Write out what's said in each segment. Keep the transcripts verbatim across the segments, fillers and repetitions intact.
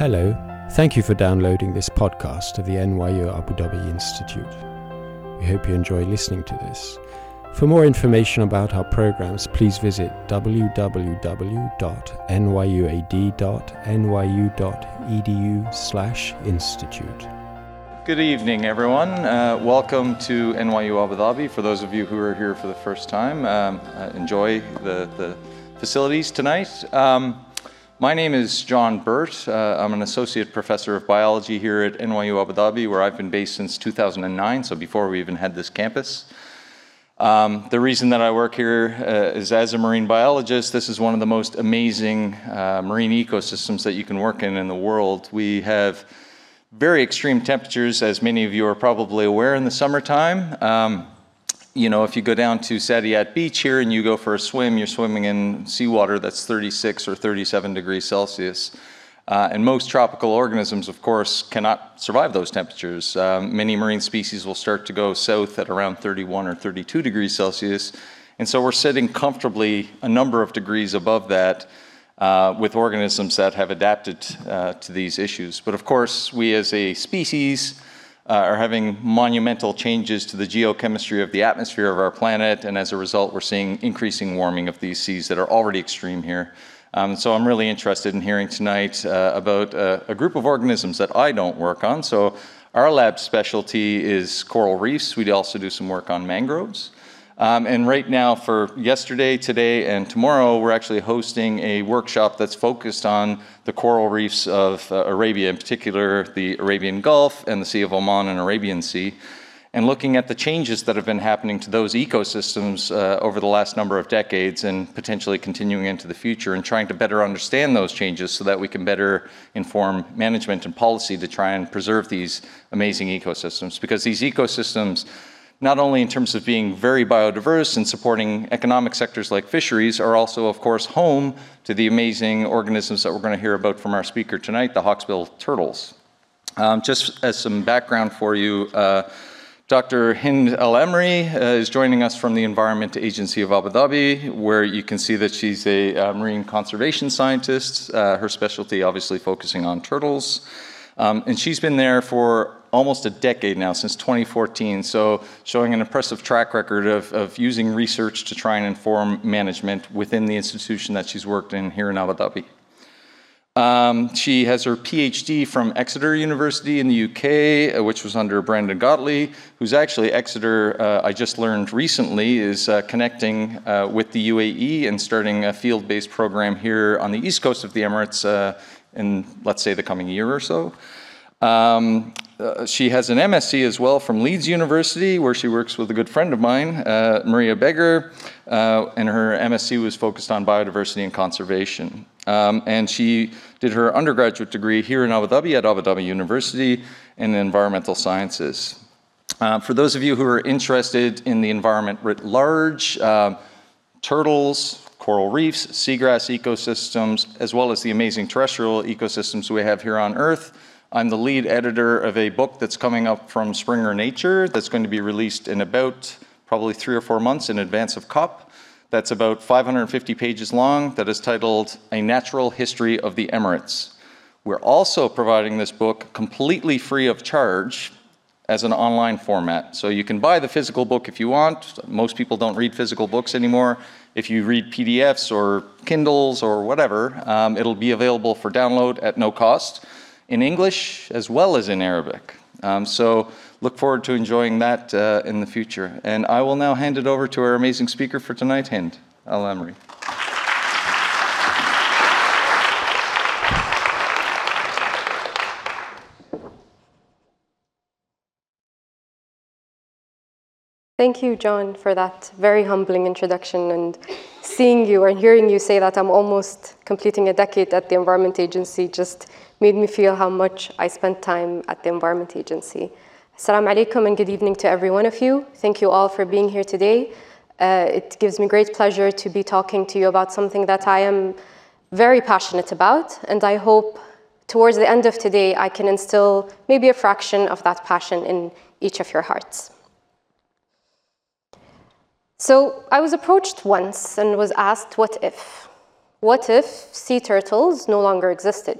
Hello, thank you for downloading this podcast of the N Y U Abu Dhabi Institute. We hope you enjoy listening to this. For more information about our programs, please visit w w w dot n y u a d dot n y u dot e d u slash institute. Good evening, everyone. Uh, welcome to N Y U Abu Dhabi. For those of you who are here for the first time, um, uh, enjoy the, the facilities tonight. Um, My name is John Burt. Uh, I'm an associate professor of biology here at N Y U Abu Dhabi, where I've been based since two thousand nine, so before we even had this campus. Um, the reason that I work here uh, is as a marine biologist. This is one of the most amazing uh, marine ecosystems that you can work in in the world. We have very extreme temperatures, as many of you are probably aware, in the summertime. Um, You know, if you go down to Sadiat Beach here and you go for a swim, you're swimming in seawater that's thirty-six or thirty-seven degrees Celsius. Uh, and most tropical organisms, of course, cannot survive those temperatures. Um, many marine species will start to go south at around thirty-one or thirty-two degrees Celsius. And so we're sitting comfortably a number of degrees above that uh, with organisms that have adapted uh, to these issues. But of course, we as a species Uh, are having monumental changes to the geochemistry of the atmosphere of our planet, and as a result, we're seeing increasing warming of these seas that are already extreme here. Um, so I'm really interested in hearing tonight uh, about uh, a group of organisms that I don't work on. So our lab specialty is coral reefs. We also do some work on mangroves. Um, and right now, for yesterday, today, and tomorrow, we're actually hosting a workshop that's focused on the coral reefs of uh, Arabia, in particular the Arabian Gulf and the Sea of Oman and Arabian Sea, and looking at the changes that have been happening to those ecosystems uh, over the last number of decades and potentially continuing into the future, and trying to better understand those changes so that we can better inform management and policy to try and preserve these amazing ecosystems. Because these ecosystems, not only in terms of being very biodiverse and supporting economic sectors like fisheries, are also, of course, home to the amazing organisms that we're going to hear about from our speaker tonight, the hawksbill turtles. Um, just as some background for you, uh, Doctor Hind Al Ameri uh, is joining us from the Environment Agency of Abu Dhabi, where you can see that she's a uh, marine conservation scientist, uh, her specialty obviously focusing on turtles. Um, and she's been there for almost a decade now, since twenty fourteen, so showing an impressive track record of, of using research to try and inform management within the institution that she's worked in here in Abu Dhabi. Um, she has her PhD from Exeter University in the U K, which was under Brandon Godley, who's actually Exeter, uh, I just learned recently, is uh, connecting uh, with the U A E and starting a field-based program here on the east coast of the Emirates uh, in, let's say, the coming year or so. Um, Uh, she has an M S c as well from Leeds University, where she works with a good friend of mine, uh, Maria Beger, uh, and her M S c was focused on biodiversity and conservation. Um, and she did her undergraduate degree here in Abu Dhabi at Abu Dhabi University in environmental sciences. Uh, for those of you who are interested in the environment writ large, uh, turtles, coral reefs, seagrass ecosystems, as well as the amazing terrestrial ecosystems we have here on Earth, I'm the lead editor of a book that's coming up from Springer Nature that's going to be released in about probably three or four months in advance of COP. That's about five hundred fifty pages long, that is titled A Natural History of the Emirates. We're also providing this book completely free of charge as an online format. So you can buy the physical book if you want. Most people don't read physical books anymore. If you read P D Fs or Kindles or whatever, um, it'll be available for download at no cost, in English as well as in Arabic. Um, so look forward to enjoying that uh, in the future. And I will now hand it over to our amazing speaker for tonight, Hind Al Ameri. Thank you, John, for that very humbling introduction, and seeing you and hearing you say that I'm almost completing a decade at the Environment Agency just made me feel how much I spent time at the Environment Agency. Assalamu alaikum and good evening to every one of you. Thank you all for being here today. Uh, it gives me great pleasure to be talking to you about something that I am very passionate about, and I hope towards the end of today I can instill maybe a fraction of that passion in each of your hearts. So I was approached once and was asked, what if? What if sea turtles no longer existed?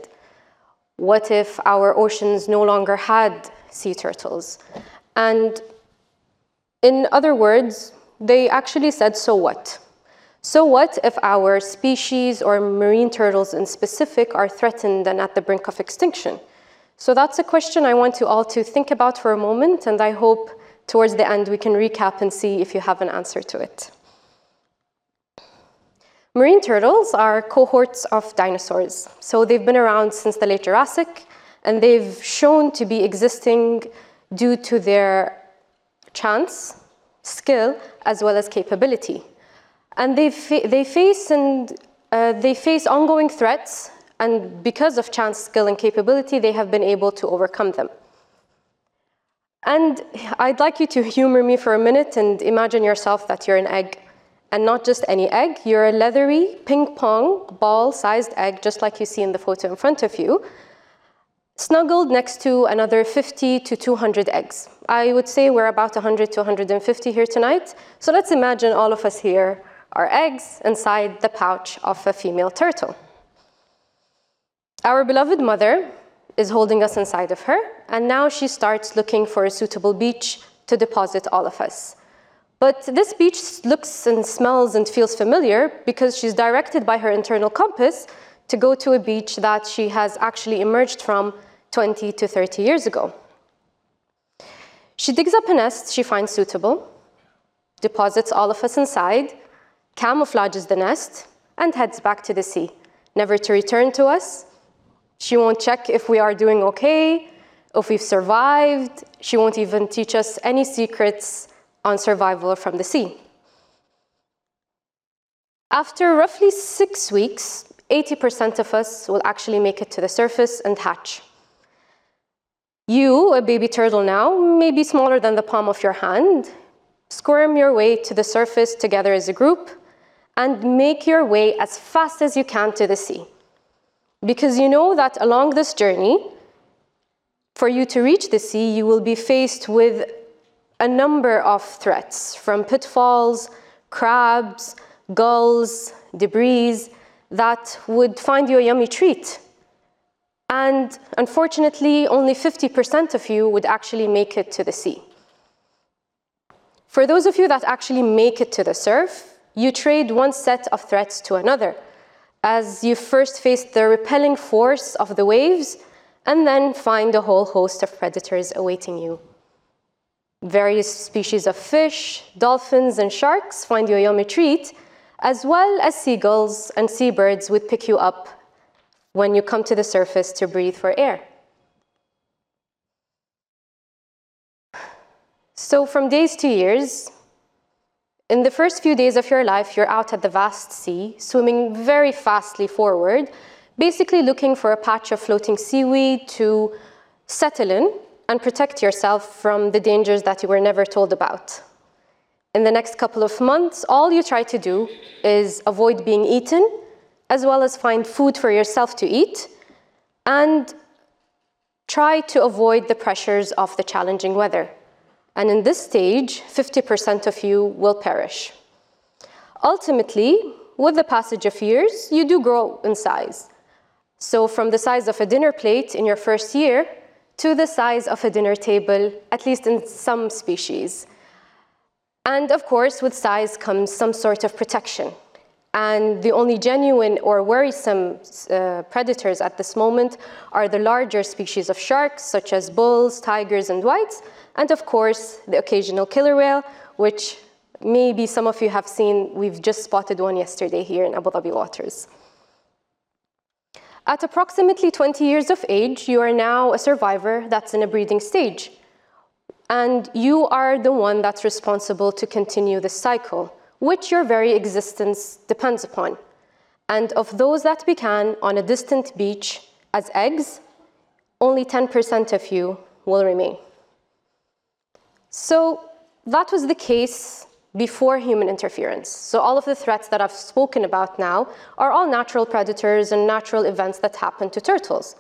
What if our oceans no longer had sea turtles? And in other words, they actually said, so what? So what if our species, or marine turtles in specific, are threatened and at the brink of extinction? So that's a question I want you all to think about for a moment, and I hope towards the end we can recap and see if you have an answer to it. Marine turtles are cohorts of dinosaurs. So they've been around since the late Jurassic, and they've shown to be existing due to their chance, skill, as well as capability. And they, fa they, face and, uh, they face ongoing threats, and because of chance, skill, and capability, they have been able to overcome them. And I'd like you to humor me for a minute and imagine yourself that you're an egg. And not just any egg, you're a leathery ping pong ball-sized egg, just like you see in the photo in front of you, snuggled next to another fifty to two hundred eggs. I would say we're about one hundred to one hundred fifty here tonight. So let's imagine all of us here are eggs inside the pouch of a female turtle. Our beloved mother is holding us inside of her, and now she starts looking for a suitable beach to deposit all of us. But this beach looks and smells and feels familiar because she's directed by her internal compass to go to a beach that she has actually emerged from twenty to thirty years ago. She digs up a nest she finds suitable, deposits all of us inside, camouflages the nest, and heads back to the sea, never to return to us. She won't check if we are doing okay, if we've survived. She won't even teach us any secrets on survival from the sea. After roughly six weeks, eighty percent of us will actually make it to the surface and hatch. You, a baby turtle now, maybe smaller than the palm of your hand, squirm your way to the surface together as a group and make your way as fast as you can to the sea. Because you know that along this journey, for you to reach the sea, you will be faced with a number of threats, from pitfalls, crabs, gulls, debris, that would find you a yummy treat. And unfortunately, only fifty percent of you would actually make it to the sea. For those of you that actually make it to the surf, you trade one set of threats to another, as you first face the repelling force of the waves, and then find a whole host of predators awaiting you. Various species of fish, dolphins, and sharks find you a yummy treat, as well as seagulls and seabirds would pick you up when you come to the surface to breathe for air. So from days to years, in the first few days of your life, you're out at the vast sea, swimming very fastly forward, basically looking for a patch of floating seaweed to settle in and protect yourself from the dangers that you were never told about. In the next couple of months, all you try to do is avoid being eaten, as well as find food for yourself to eat, and try to avoid the pressures of the challenging weather. And in this stage, fifty percent of you will perish. Ultimately, with the passage of years, you do grow in size. So from the size of a dinner plate in your first year, to the size of a dinner table, at least in some species. And of course, with size comes some sort of protection. And the only genuine or worrisome uh, predators at this moment are the larger species of sharks, such as bulls, tigers, and whites, and of course, the occasional killer whale, which maybe some of you have seen. We've just spotted one yesterday here in Abu Dhabi waters. At approximately twenty years of age, you are now a survivor that's in a breeding stage. And you are the one that's responsible to continue this cycle, which your very existence depends upon. And of those that began on a distant beach as eggs, only ten percent of you will remain. So that was the case before human interference. So all of the threats that I've spoken about now are all natural predators and natural events that happen to turtles.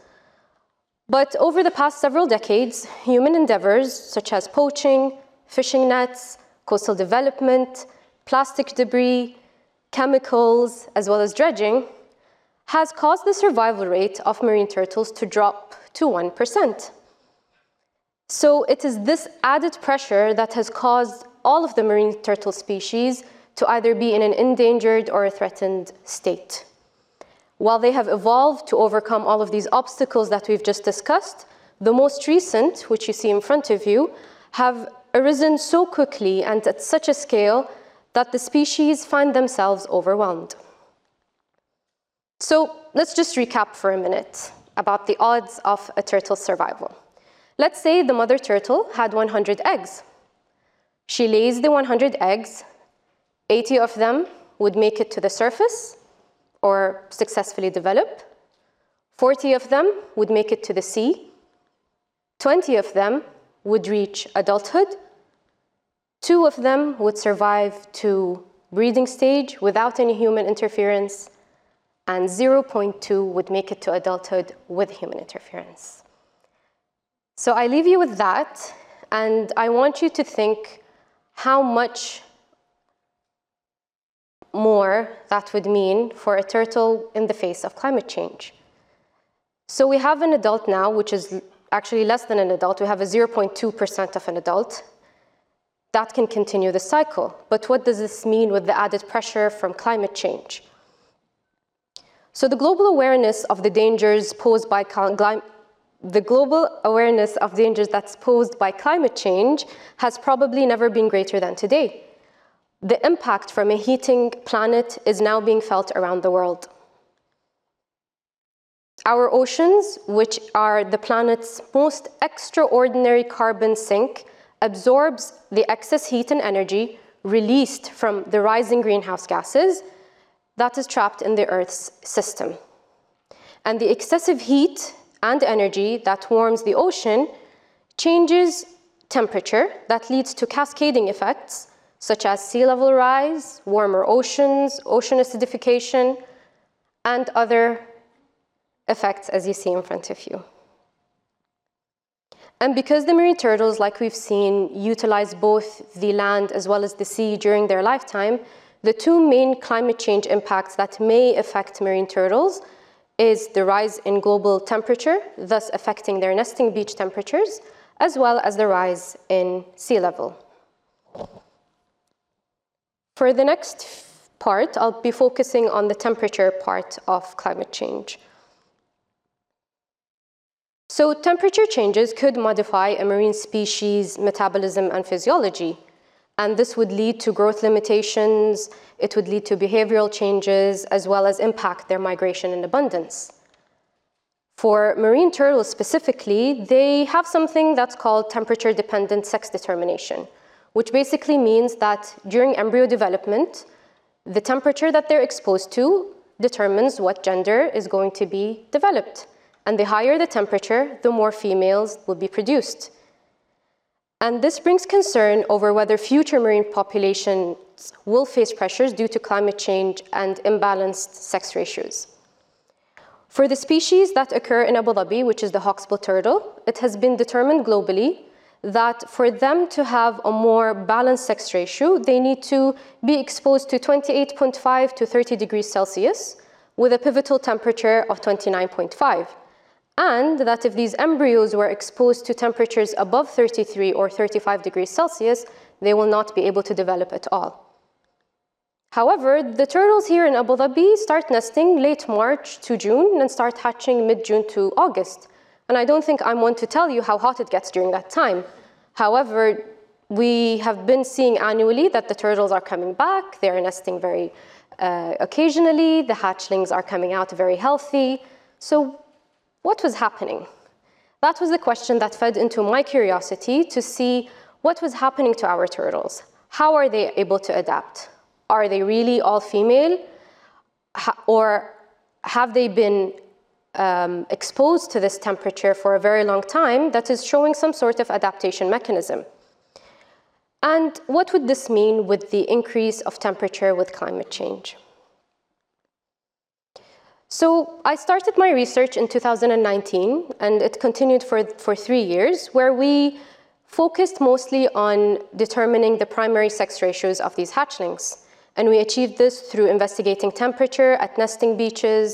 But over the past several decades, human endeavors such as poaching, fishing nets, coastal development, plastic debris, chemicals, as well as dredging, has caused the survival rate of marine turtles to drop to one percent. So it is this added pressure that has caused all of the marine turtle species to either be in an endangered or a threatened state. While they have evolved to overcome all of these obstacles that we've just discussed, the most recent, which you see in front of you, have arisen so quickly and at such a scale that the species find themselves overwhelmed. So let's just recap for a minute about the odds of a turtle's survival. Let's say the mother turtle had one hundred eggs. She lays the one hundred eggs, eighty of them would make it to the surface or successfully develop, forty of them would make it to the sea, twenty of them would reach adulthood, two of them would survive to breeding stage without any human interference, and zero point two would make it to adulthood with human interference. So I leave you with that, and I want you to think how much more that would mean for a turtle in the face of climate change. So we have an adult now, which is actually less than an adult. We have a zero point two percent of an adult. That can continue the cycle. But what does this mean with the added pressure from climate change? So the global awareness of the dangers posed by the global awareness of dangers that's posed by climate change has probably never been greater than today. The impact from a heating planet is now being felt around the world. Our oceans, which are the planet's most extraordinary carbon sink, absorbs the excess heat and energy released from the rising greenhouse gases that is trapped in the Earth's system. And the excessive heat and energy that warms the ocean changes temperature that leads to cascading effects such as sea level rise, warmer oceans, ocean acidification, and other effects as you see in front of you. And because the marine turtles, like we've seen, utilize both the land as well as the sea during their lifetime, the two main climate change impacts that may affect marine turtles is the rise in global temperature, thus affecting their nesting beach temperatures, as well as the rise in sea level. For the next part, I'll be focusing on the temperature part of climate change. So temperature changes could modify a marine species' metabolism and physiology, and this would lead to growth limitations, it would lead to behavioral changes, as well as impact their migration and abundance. For marine turtles specifically, they have something that's called temperature-dependent sex determination, which basically means that during embryo development, the temperature that they're exposed to determines what gender is going to be developed. And the higher the temperature, the more females will be produced. And this brings concern over whether future marine populations will face pressures due to climate change and imbalanced sex ratios. For the species that occur in Abu Dhabi, which is the hawksbill turtle, it has been determined globally that for them to have a more balanced sex ratio, they need to be exposed to twenty-eight point five to thirty degrees Celsius with a pivotal temperature of twenty-nine point five. And that if these embryos were exposed to temperatures above thirty-three or thirty-five degrees Celsius, they will not be able to develop at all. However, the turtles here in Abu Dhabi start nesting late March to June and start hatching mid-June to August. And I don't think I'm one to tell you how hot it gets during that time. However, we have been seeing annually that the turtles are coming back, they're nesting very uh, occasionally, the hatchlings are coming out very healthy. So what was happening? That was the question that fed into my curiosity to see what was happening to our turtles. How are they able to adapt? Are they really all female? Or have they been Um, exposed to this temperature for a very long time that is showing some sort of adaptation mechanism? And what would this mean with the increase of temperature with climate change? So I started my research in two thousand nineteen, and it continued for, for three years, where we focused mostly on determining the primary sex ratios of these hatchlings. And we achieved this through investigating temperature at nesting beaches,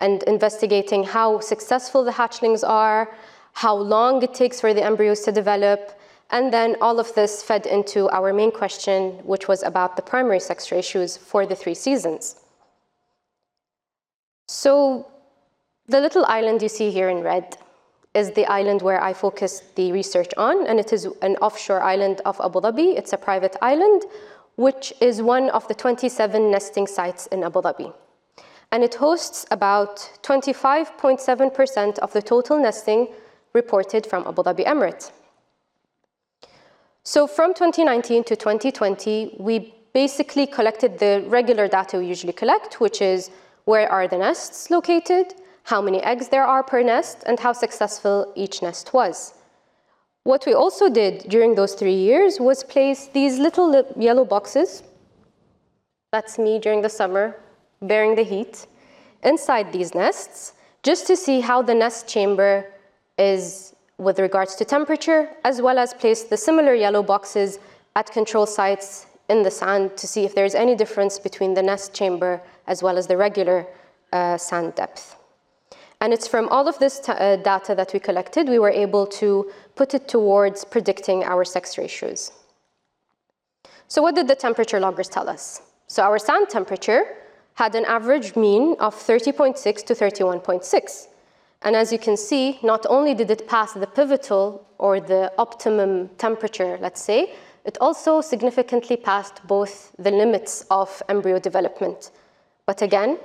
and investigating how successful the hatchlings are, how long it takes for the embryos to develop, and then all of this fed into our main question, which was about the primary sex ratios for the three seasons. So the little island you see here in red is the island where I focused the research on, and it is an offshore island of Abu Dhabi. It's a private island, which is one of the twenty-seven nesting sites in Abu Dhabi. And it hosts about twenty-five point seven percent of the total nesting reported from Abu Dhabi Emirate. So from twenty nineteen to twenty twenty, we basically collected the regular data we usually collect, which is where are the nests located, how many eggs there are per nest, and how successful each nest was. What we also did during those three years was place these little yellow boxes, that's me during the summer, bearing the heat, inside these nests, just to see how the nest chamber is with regards to temperature, as well as place the similar yellow boxes at control sites in the sand to see if there's any difference between the nest chamber as well as the regular uh, sand depth. And it's from all of this t uh, data that we collected, we were able to put it towards predicting our sex ratios. So what did the temperature loggers tell us? So our sand temperature had an average mean of thirty point six to thirty-one point six. And as you can see, not only did it pass the pivotal or the optimum temperature, let's say, it also significantly passed both the limits of embryo development. But again,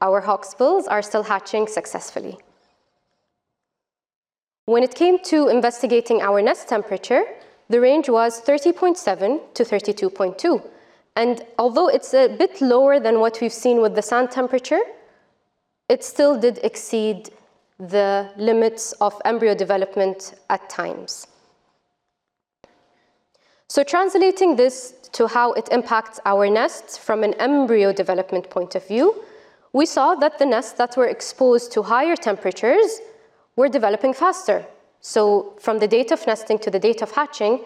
our hawksbills are still hatching successfully. When it came to investigating our nest temperature, the range was thirty point seven to thirty-two point two. And although it's a bit lower than what we've seen with the sand temperature, it still did exceed the limits of embryo development at times. So translating this to how it impacts our nests from an embryo development point of view, we saw that the nests that were exposed to higher temperatures were developing faster. So from the date of nesting to the date of hatching,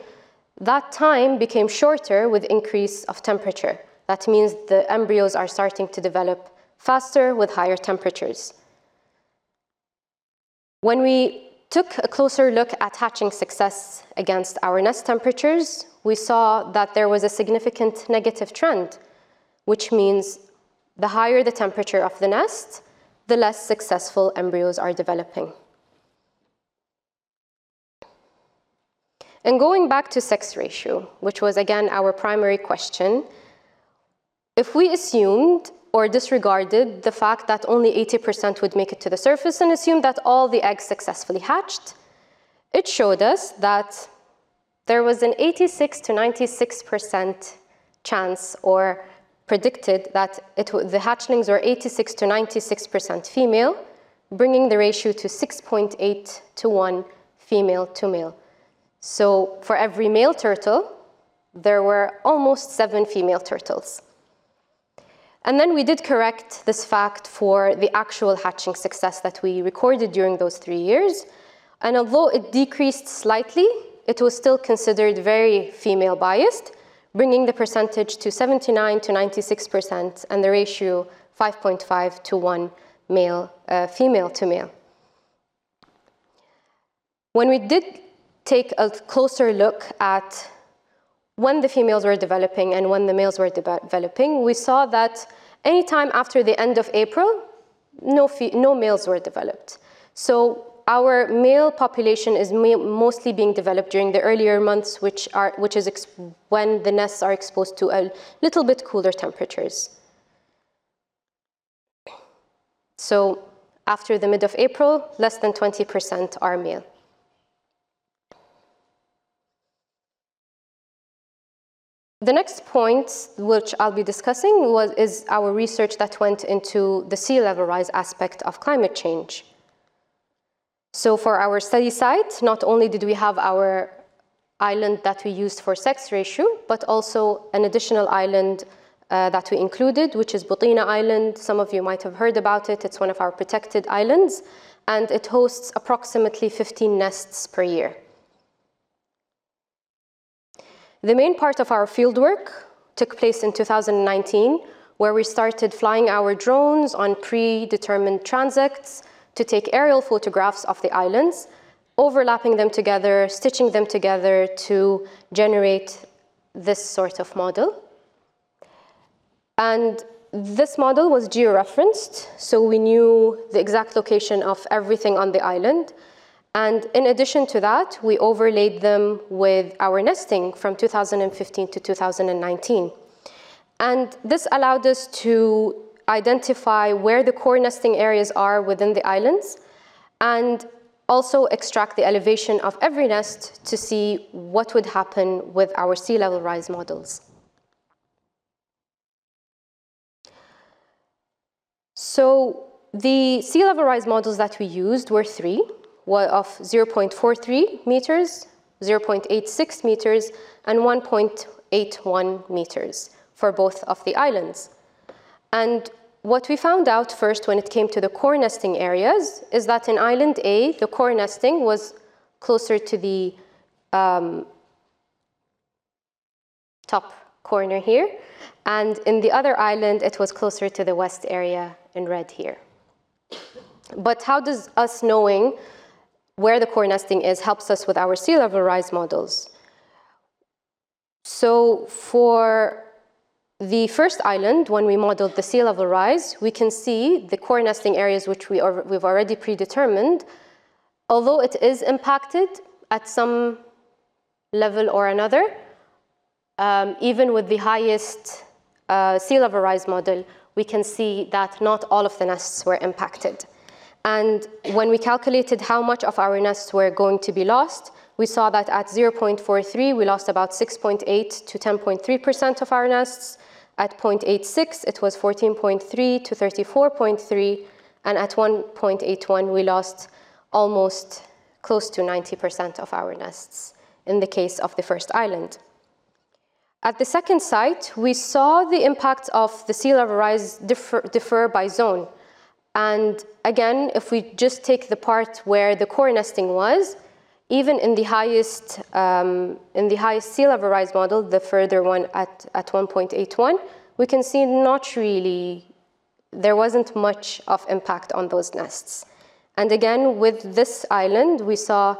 that time became shorter with increase of temperature. That means the embryos are starting to develop faster with higher temperatures. When we took a closer look at hatching success against our nest temperatures, we saw that there was a significant negative trend, which means the higher the temperature of the nest, the less successful embryos are developing. And going back to sex ratio, which was again our primary question, if we assumed or disregarded the fact that only eighty percent would make it to the surface and assumed that all the eggs successfully hatched, it showed us that there was an eighty-six to ninety-six percent chance or predicted that it, the hatchlings were eighty-six to ninety-six percent female, bringing the ratio to six point eight to one female to male. So for every male turtle, there were almost seven female turtles. And then we did correct this fact for the actual hatching success that we recorded during those three years. And although it decreased slightly, it was still considered very female biased, bringing the percentage to seventy-nine to ninety-six percent and the ratio five point five to one male, uh, female to male. When we did take a closer look at when the females were developing and when the males were developing, we saw that anytime after the end of April, no, no males were developed. So our male population is mostly being developed during the earlier months, which, are, which is ex when the nests are exposed to a little bit cooler temperatures. So after the mid of April, less than twenty percent are male. The next point, which I'll be discussing, was, is our research that went into the sea level rise aspect of climate change. So for our study site, not only did we have our island that we used for sex ratio, but also an additional island uh, that we included, which is Botina Island. Some of you might have heard about it. It's one of our protected islands, and it hosts approximately fifteen nests per year. The main part of our fieldwork took place in two thousand nineteen where we started flying our drones on predetermined transects to take aerial photographs of the islands, overlapping them together, stitching them together to generate this sort of model. And this model was georeferenced, so we knew the exact location of everything on the island. And in addition to that, we overlaid them with our nesting from two thousand fifteen to two thousand nineteen. And this allowed us to identify where the core nesting areas are within the islands, and also extract the elevation of every nest to see what would happen with our sea level rise models. So the sea level rise models that we used were three, of zero point four three meters, zero point eight six meters, and one point eight one meters for both of the islands. And what we found out first when it came to the core nesting areas is that in Island A, the core nesting was closer to the um, top corner here. And in the other island, it was closer to the west area in red here. But how does us knowing where the core nesting is helps us with our sea level rise models? So for the first island, when we modeled the sea level rise, we can see the core nesting areas which we are, we've already predetermined, although it is impacted at some level or another. Um, even with the highest uh, sea level rise model, we can see that not all of the nests were impacted. And when we calculated how much of our nests were going to be lost, we saw that at zero point four three, we lost about six point eight to ten point three percent of our nests. At zero point eight six, it was fourteen point three to thirty-four point three. And at one point eight one, we lost almost close to ninety percent of our nests in the case of the first island. At the second site, we saw the impact of the sea level rise differ, differ by zone. And again, if we just take the part where the core nesting was, even in the highest, um, in the highest sea level rise model, the further one at, at one point eight one, we can see not really, there wasn't much of impact on those nests. And again, with this island, we saw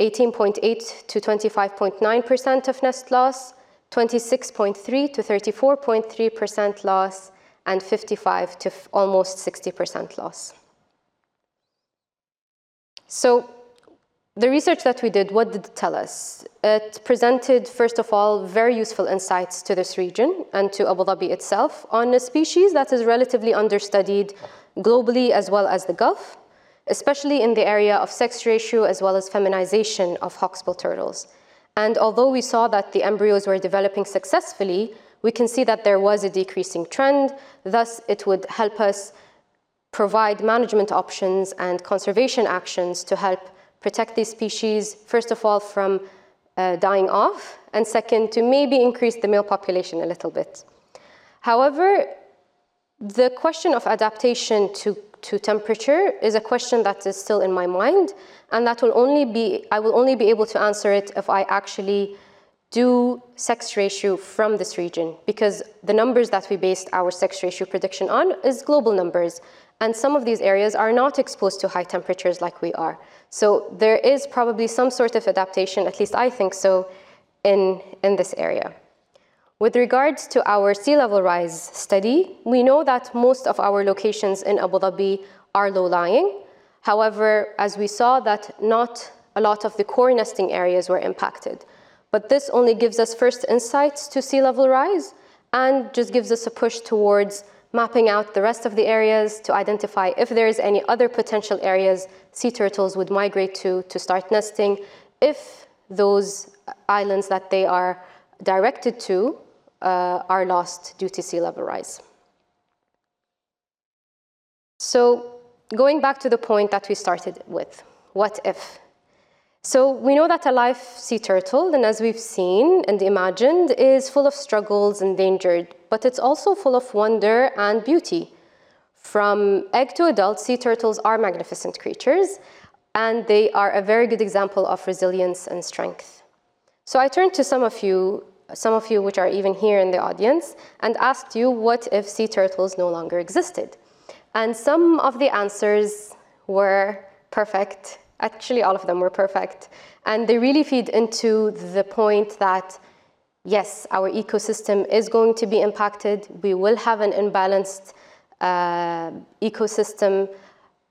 eighteen point eight to twenty-five point nine percent of nest loss, twenty-six point three to thirty-four point three percent loss, and fifty-five to almost sixty percent loss. So, the research that we did, what did it tell us? It presented, first of all, very useful insights to this region and to Abu Dhabi itself on a species that is relatively understudied globally as well as the Gulf, especially in the area of sex ratio as well as feminization of hawksbill turtles. And although we saw that the embryos were developing successfully, we can see that there was a decreasing trend. Thus, it would help us provide management options and conservation actions to help protect these species, first of all, from uh, dying off, and second, to maybe increase the male population a little bit. However, the question of adaptation to, to temperature is a question that is still in my mind, and that will only be, I will only be able to answer it if I actually do sex ratio from this region, because the numbers that we based our sex ratio prediction on is global numbers. And some of these areas are not exposed to high temperatures like we are. So there is probably some sort of adaptation, at least I think so, in, in this area. With regards to our sea level rise study, we know that most of our locations in Abu Dhabi are low-lying. However, as we saw, that not a lot of the core nesting areas were impacted. But this only gives us first insights to sea level rise and just gives us a push towards mapping out the rest of the areas to identify if there is any other potential areas sea turtles would migrate to to start nesting, if those islands that they are directed to uh, are lost due to sea level rise. So going back to the point that we started with, what if? So we know that a live sea turtle, and as we've seen and imagined, is full of struggles and danger, but it's also full of wonder and beauty. From egg to adult, sea turtles are magnificent creatures, and they are a very good example of resilience and strength. So I turn to some of you some of you which are even here in the audience, and asked you, what if sea turtles no longer existed? And some of the answers were perfect. Actually, all of them were perfect. And they really feed into the point that, yes, our ecosystem is going to be impacted. We will have an imbalanced uh, ecosystem.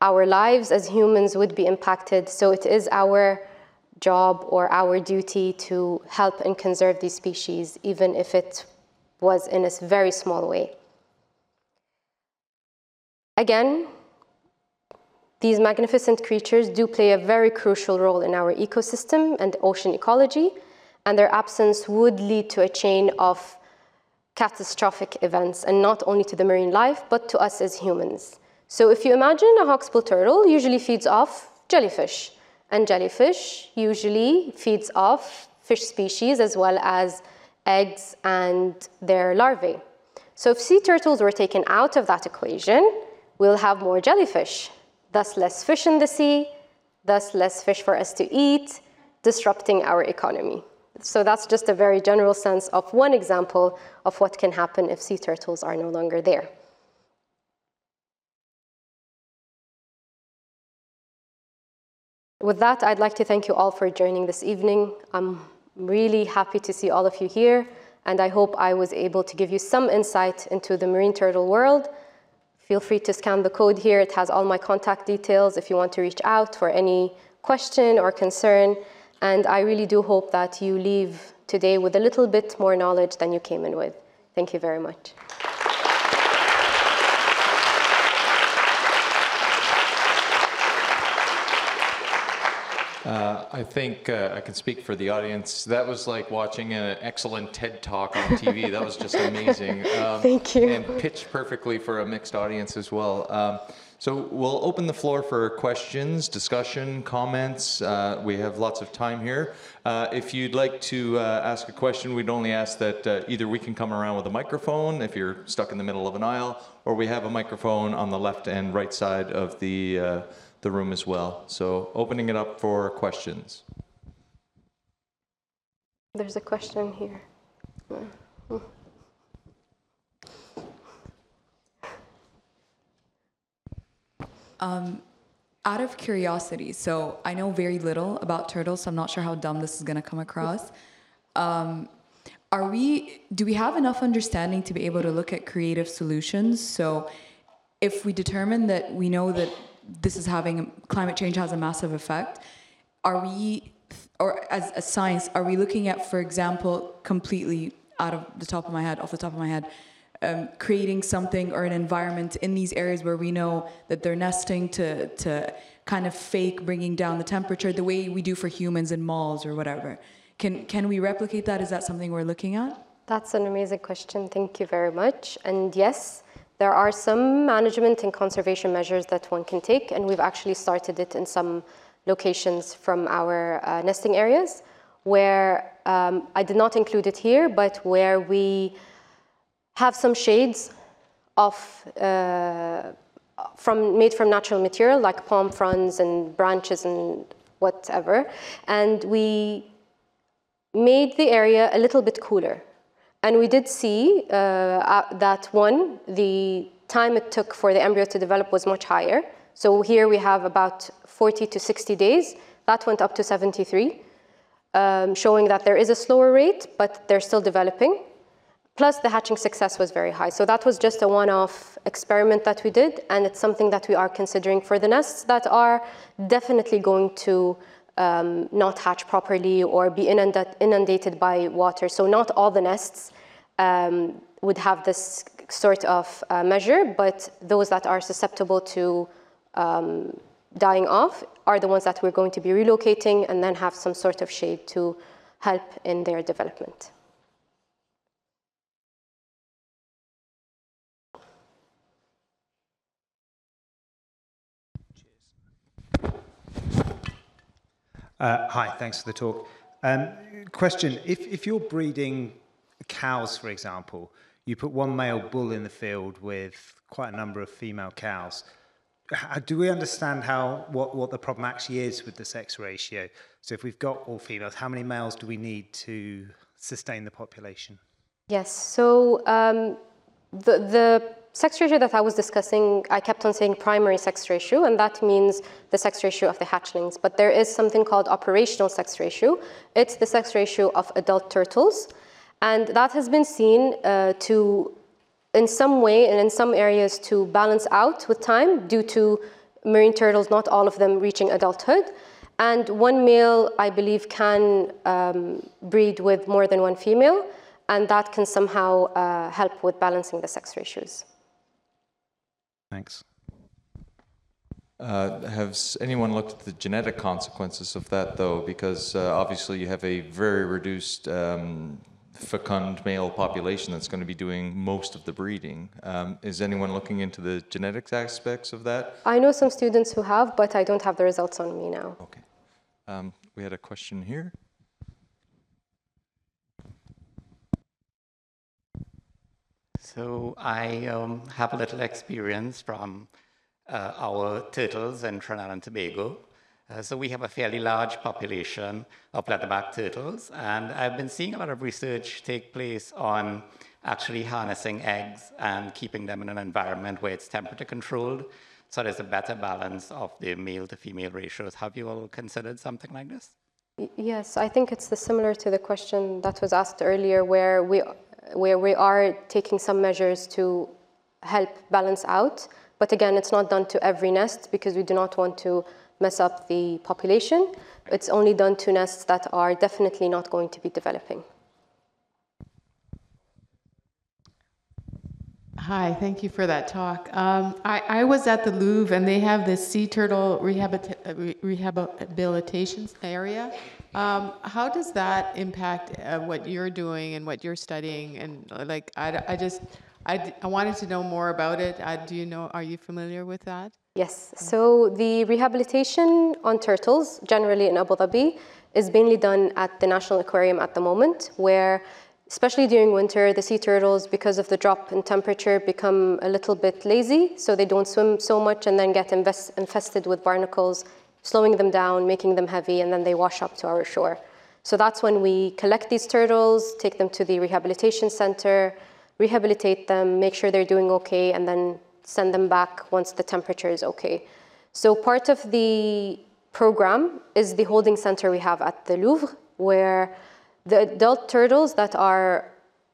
Our lives as humans would be impacted. So it is our job or our duty to help and conserve these species, even if it was in a very small way. Again, these magnificent creatures do play a very crucial role in our ecosystem and ocean ecology, and their absence would lead to a chain of catastrophic events, and not only to the marine life, but to us as humans. So if you imagine, a hawksbill turtle usually feeds off jellyfish, and jellyfish usually feeds off fish species as well as eggs and their larvae. So if sea turtles were taken out of that equation, we'll have more jellyfish. Thus less fish in the sea, thus less fish for us to eat, disrupting our economy. So that's just a very general sense of one example of what can happen if sea turtles are no longer there. With that, I'd like to thank you all for joining this evening. I'm really happy to see all of you here, and I hope I was able to give you some insight into the marine turtle world. Feel free to scan the code here. It has all my contact details if you want to reach out for any question or concern. And I really do hope that you leave today with a little bit more knowledge than you came in with. Thank you very much. Uh, I think uh, I can speak for the audience. That was like watching an excellent TED Talk on T V. That was just amazing. Um, Thank you. And pitched perfectly for a mixed audience as well. Um, so we'll open the floor for questions, discussion, comments. Uh, we have lots of time here. Uh, if you'd like to uh, ask a question, we'd only ask that uh, either we can come around with a microphone if you're stuck in the middle of an aisle, or we have a microphone on the left and right side of the uh, the room as well. So opening it up for questions. There's a question here. Um, out of curiosity, so I know very little about turtles, so I'm not sure how dumb this is going to come across. Um, are we, do we have enough understanding to be able to look at creative solutions? So if we determine that we know that this is having, climate change has a massive effect, are we, or as a science, are we looking at, for example, completely out of the top of my head, off the top of my head, um, creating something or an environment in these areas where we know that they're nesting to, to kind of fake bringing down the temperature the way we do for humans in malls or whatever? Can, can we replicate that? Is that something we're looking at? That's an amazing question. Thank you very much. And yes, there are some management and conservation measures that one can take, and we've actually started it in some locations from our uh, nesting areas, where um, I did not include it here, but where we have some shades of, uh, from, made from natural material, like palm fronds and branches and whatever, and we made the area a little bit cooler. And we did see uh, that, one, the time it took for the embryo to develop was much higher. So here we have about forty to sixty days. That went up to seventy-three, um, showing that there is a slower rate, but they're still developing. Plus, the hatching success was very high. So that was just a one-off experiment that we did, and it's something that we are considering for the nests that are definitely going to Um, not hatch properly or be inunda- inundated by water. So not all the nests um, would have this sort of uh, measure, but those that are susceptible to um, dying off are the ones that we're going to be relocating, and then have some sort of shade to help in their development. Uh, hi, thanks for the talk. Um, question, if, if you're breeding cows, for example, you put one male bull in the field with quite a number of female cows, how, do we understand how what, what the problem actually is with the sex ratio? So if we've got all females, how many males do we need to sustain the population? Yes, so um, the, the sex ratio that I was discussing, I kept on saying primary sex ratio, and that means the sex ratio of the hatchlings. But there is something called operational sex ratio. It's the sex ratio of adult turtles, and that has been seen uh, to, in some way and in some areas, to balance out with time due to marine turtles, not all of them reaching adulthood. And one male, I believe, can um, breed with more than one female, and that can somehow uh, help with balancing the sex ratios. Thanks. Uh, has anyone looked at the genetic consequences of that, though? Because uh, obviously you have a very reduced um, fecund male population that's going to be doing most of the breeding. Um, is anyone looking into the genetics aspects of that? I know some students who have, but I don't have the results on me now. Okay. Um, we had a question here. So I um, have a little experience from uh, our turtles in Trinidad and Tobago. Uh, so we have a fairly large population of leatherback turtles, and I've been seeing a lot of research take place on actually harnessing eggs and keeping them in an environment where it's temperature controlled, so there's a better balance of the male to female ratios. Have you all considered something like this? Yes, I think it's the, similar to the question that was asked earlier, where we, where we are taking some measures to help balance out. But again, it's not done to every nest because we do not want to mess up the population. It's only done to nests that are definitely not going to be developing. Hi, thank you for that talk. Um, I, I was at the Louvre, and they have this sea turtle rehabita- rehabilitation area. Um, how does that impact uh, what you're doing and what you're studying? And like, I, I just, I, I wanted to know more about it. I, do you know, are you familiar with that? Yes, so the rehabilitation on turtles, generally in Abu Dhabi, is mainly done at the National Aquarium at the moment, where, especially during winter, the sea turtles, because of the drop in temperature, become a little bit lazy, so they don't swim so much and then get invest infested with barnacles, slowing them down, making them heavy, and then they wash up to our shore. So that's when we collect these turtles, take them to the rehabilitation center, rehabilitate them, make sure they're doing okay, and then send them back once the temperature is okay. So part of the program is the holding center we have at the Louvre, where the adult turtles that are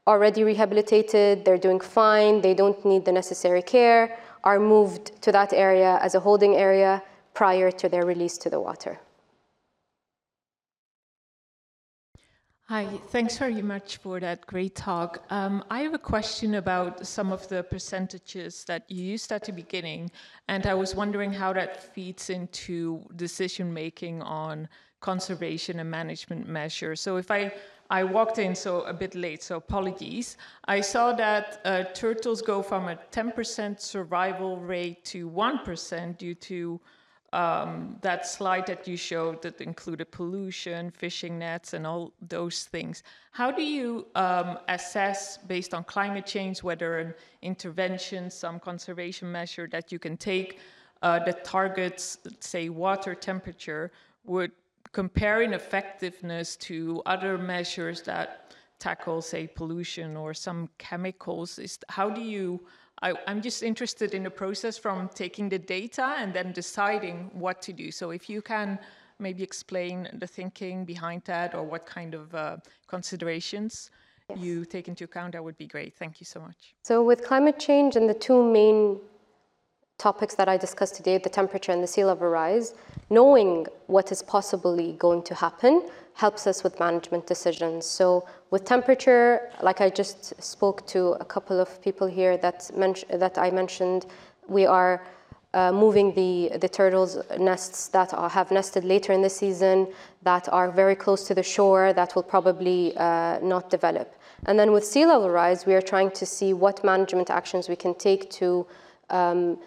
already rehabilitated, they're doing fine, they don't need the necessary care, are moved to that area as a holding area prior to their release to the water. Hi, thanks very much for that great talk. Um, I have a question about some of the percentages that you used at the beginning, and I was wondering how that feeds into decision-making on conservation and management measures. So if I, I walked in so a bit late, so apologies. I saw that uh, turtles go from a ten percent survival rate to one percent due to Um, that slide that you showed that included pollution, fishing nets, and all those things. How do you um, assess, based on climate change, whether an intervention, some conservation measure that you can take uh, that targets, say, water temperature, would compare in effectiveness to other measures that tackle, say, pollution or some chemicals? Is, how do you... I, I'm just interested in the process from taking the data and then deciding what to do. So if you can maybe explain the thinking behind that or what kind of uh, considerations yes. you take into account, that would be great. Thank you so much. So with climate change and the two main topics that I discussed today, the temperature and the sea level rise, knowing what is possibly going to happen helps us with management decisions. So with temperature, like I just spoke to a couple of people here that, men that I mentioned, we are uh, moving the, the turtles' nests that are, have nested later in the season, that are very close to the shore, that will probably uh, not develop. And then with sea level rise, we are trying to see what management actions we can take to um,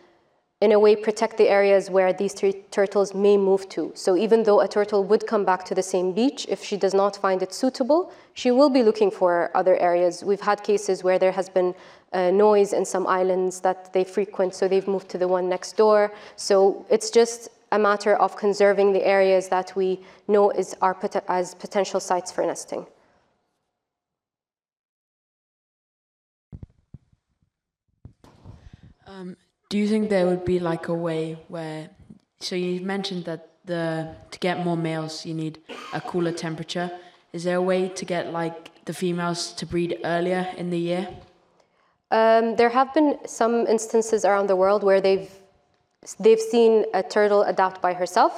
in a way, protect the areas where these three turtles may move to. So even though a turtle would come back to the same beach, if she does not find it suitable, she will be looking for other areas. We've had cases where there has been uh, noise in some islands that they frequent, so they've moved to the one next door. So it's just a matter of conserving the areas that we know is our pot- as potential sites for nesting. Um, do you think there would be like a way where, so you mentioned that the to get more males you need a cooler temperature. Is there a way to get like the females to breed earlier in the year? Um, there have been some instances around the world where they've they've seen a turtle adapt by herself.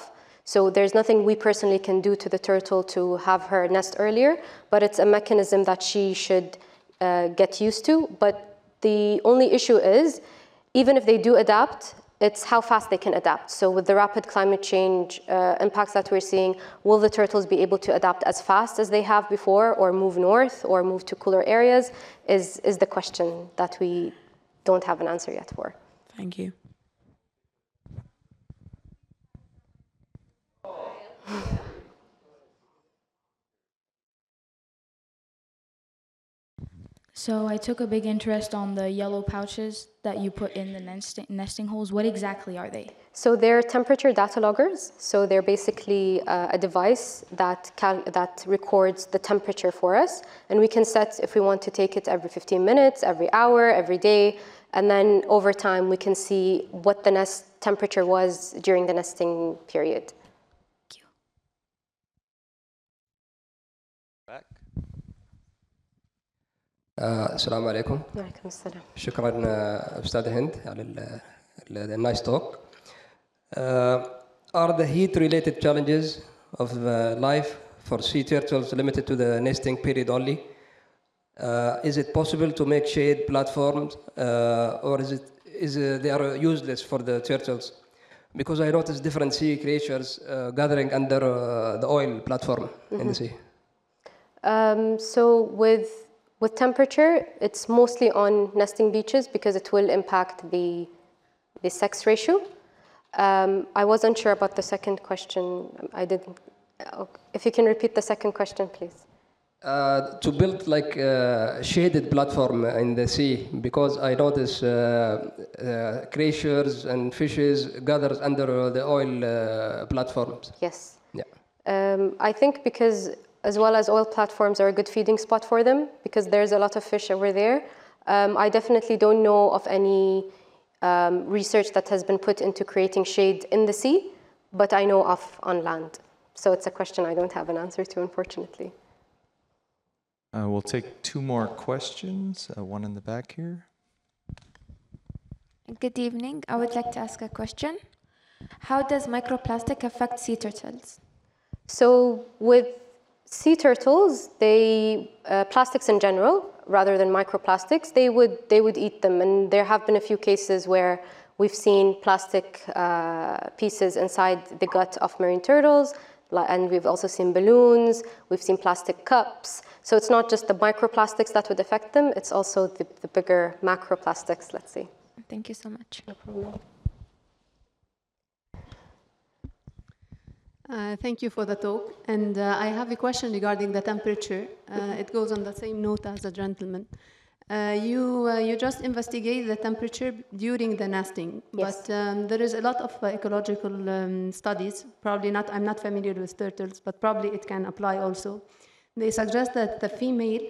So there's nothing we personally can do to the turtle to have her nest earlier, but it's a mechanism that she should uh, get used to. But the only issue is, even if they do adapt, it's how fast they can adapt. So with the rapid climate change uh, impacts that we're seeing, will the turtles be able to adapt as fast as they have before, or move north, or move to cooler areas, is, is the question that we don't have an answer yet for. Thank you. So I took a big interest on the yellow pouches that you put in the nesting, nesting holes. What exactly are they? So they're temperature data loggers. So they're basically uh, a device that, cal that records the temperature for us. And we can set if we want to take it every fifteen minutes, every hour, every day. And then over time, we can see what the nest temperature was during the nesting period. Uh, السلام عليكم. وعليكم السلام. شكراً أستاذ هند على ال the nice talk. Uh, are the heat-related challenges of life for sea turtles limited to the nesting period only? Uh, is it possible to make shade platforms, uh, or is it is uh, they are useless for the turtles? Because I noticed different sea creatures uh, gathering under uh, the oil platform mm-hmm. in the sea. Um, so with With temperature, it's mostly on nesting beaches because it will impact the, the sex ratio. Um, I was unsure about the second question. I didn't. If you can repeat the second question, please. Uh, to build like a shaded platform in the sea, because I notice uh, uh, creatures and fishes gathers under the oil uh, platforms. Yes. Yeah. Um, I think because. As well as oil platforms are a good feeding spot for them because there's a lot of fish over there. Um, I definitely don't know of any um, research that has been put into creating shade in the sea, but I know of on land. So it's a question I don't have an answer to, unfortunately. Uh, we'll take two more questions, uh, one in the back here. Good evening. I would like to ask a question. How does microplastic affect sea turtles? So with sea turtles, they uh, plastics in general, rather than microplastics, they would they would eat them, and there have been a few cases where we've seen plastic uh, pieces inside the gut of marine turtles, and we've also seen balloons, we've seen plastic cups. So it's not just the microplastics that would affect them; it's also the, the bigger macroplastics. Let's see. Thank you so much. No problem. Uh, thank you for the talk, and uh, I have a question regarding the temperature. Uh, it goes on the same note as the gentleman. Uh, you, uh, you just investigate the temperature during the nesting, yes. But um, there is a lot of uh, ecological um, studies, probably not, I'm not familiar with turtles, but probably it can apply also. They suggest that the female,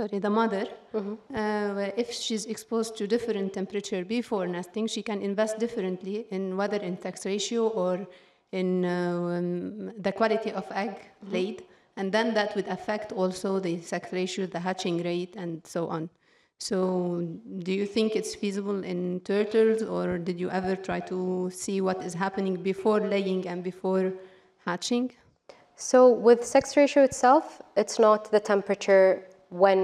sorry, the mother, mm-hmm. uh, if she's exposed to different temperature before nesting, she can invest differently in whether in sex ratio or in uh, um, the quality of egg mm-hmm. laid, and then that would affect also the sex ratio, the hatching rate, and so on. So do you think it's feasible in turtles, or did you ever try to see what is happening before laying and before hatching? So with sex ratio itself, it's not the temperature when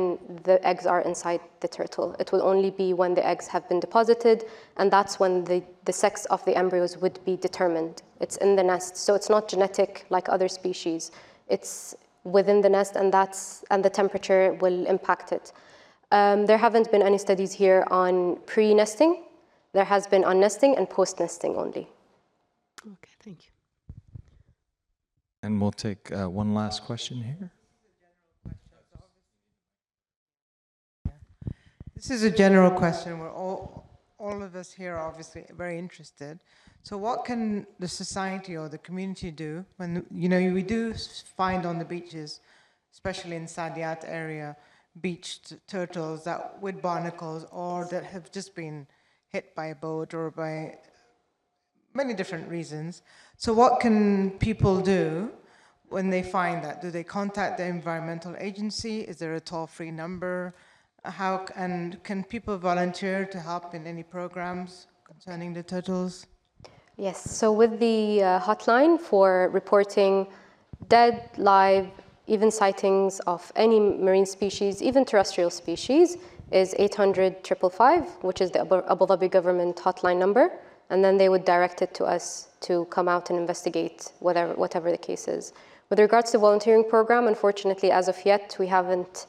the eggs are inside the turtle. It will only be when the eggs have been deposited, and that's when the, the sex of the embryos would be determined. It's in the nest, so it's not genetic like other species. It's within the nest, and, that's, and the temperature will impact it. Um, there haven't been any studies here on pre-nesting. There has been on nesting and post-nesting only. Okay, thank you. And we'll take uh, one last question here. This is a general question. We're all, all of us here are obviously very interested. So what can the society or the community do when, you know, we do find on the beaches, especially in Sadiat area, beached turtles that with barnacles or that have just been hit by a boat or by many different reasons. So what can people do when they find that? Do they contact the environmental agency? Is there a toll-free number? How, and can people volunteer to help in any programs concerning the turtles? Yes, so with the uh, hotline for reporting dead, live, even sightings of any marine species, even terrestrial species, is eight hundred five five five, which is the Abu Dhabi government hotline number. And then they would direct it to us to come out and investigate whatever, whatever the case is. With regards to the volunteering program, unfortunately, as of yet, we haven't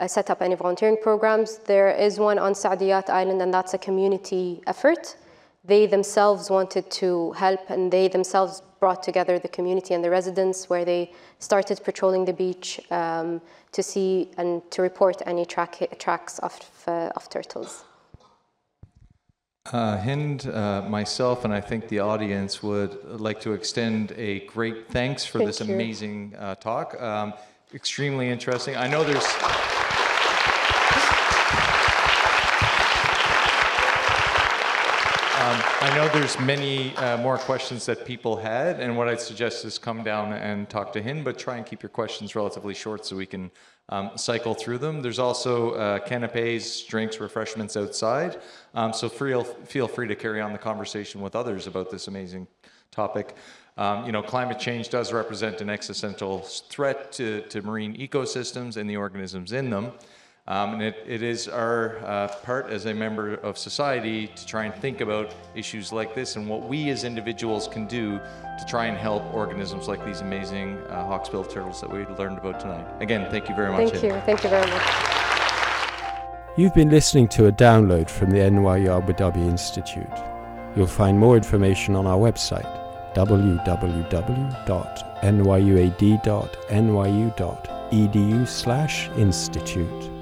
uh, set up any volunteering programs. There is one on Sadiat Island, and that's a community effort. They themselves wanted to help, and they themselves brought together the community and the residents, where they started patrolling the beach um, to see and to report any track, tracks of, uh, of turtles. Uh, Hind, uh, myself, and I think the audience would like to extend a great thanks for Thank this you. amazing uh, talk. Um, extremely interesting. I know there's... Um, I know there's many uh, more questions that people had, and what I'd suggest is come down and talk to Hind, but try and keep your questions relatively short so we can um, cycle through them. There's also uh, canapes, drinks, refreshments outside, um, so free, feel free to carry on the conversation with others about this amazing topic. Um, you know, climate change does represent an existential threat to, to marine ecosystems and the organisms in them. Um, and it, it is our uh, part as a member of society to try and think about issues like this and what we as individuals can do to try and help organisms like these amazing uh, hawksbill turtles that we learned about tonight. Again, thank you very much. Thank you. Thank you very much. You've been listening to a download from the N Y U Abu Dhabi Institute. You'll find more information on our website, w w w dot n y u a d dot n y u dot e d u slash institute.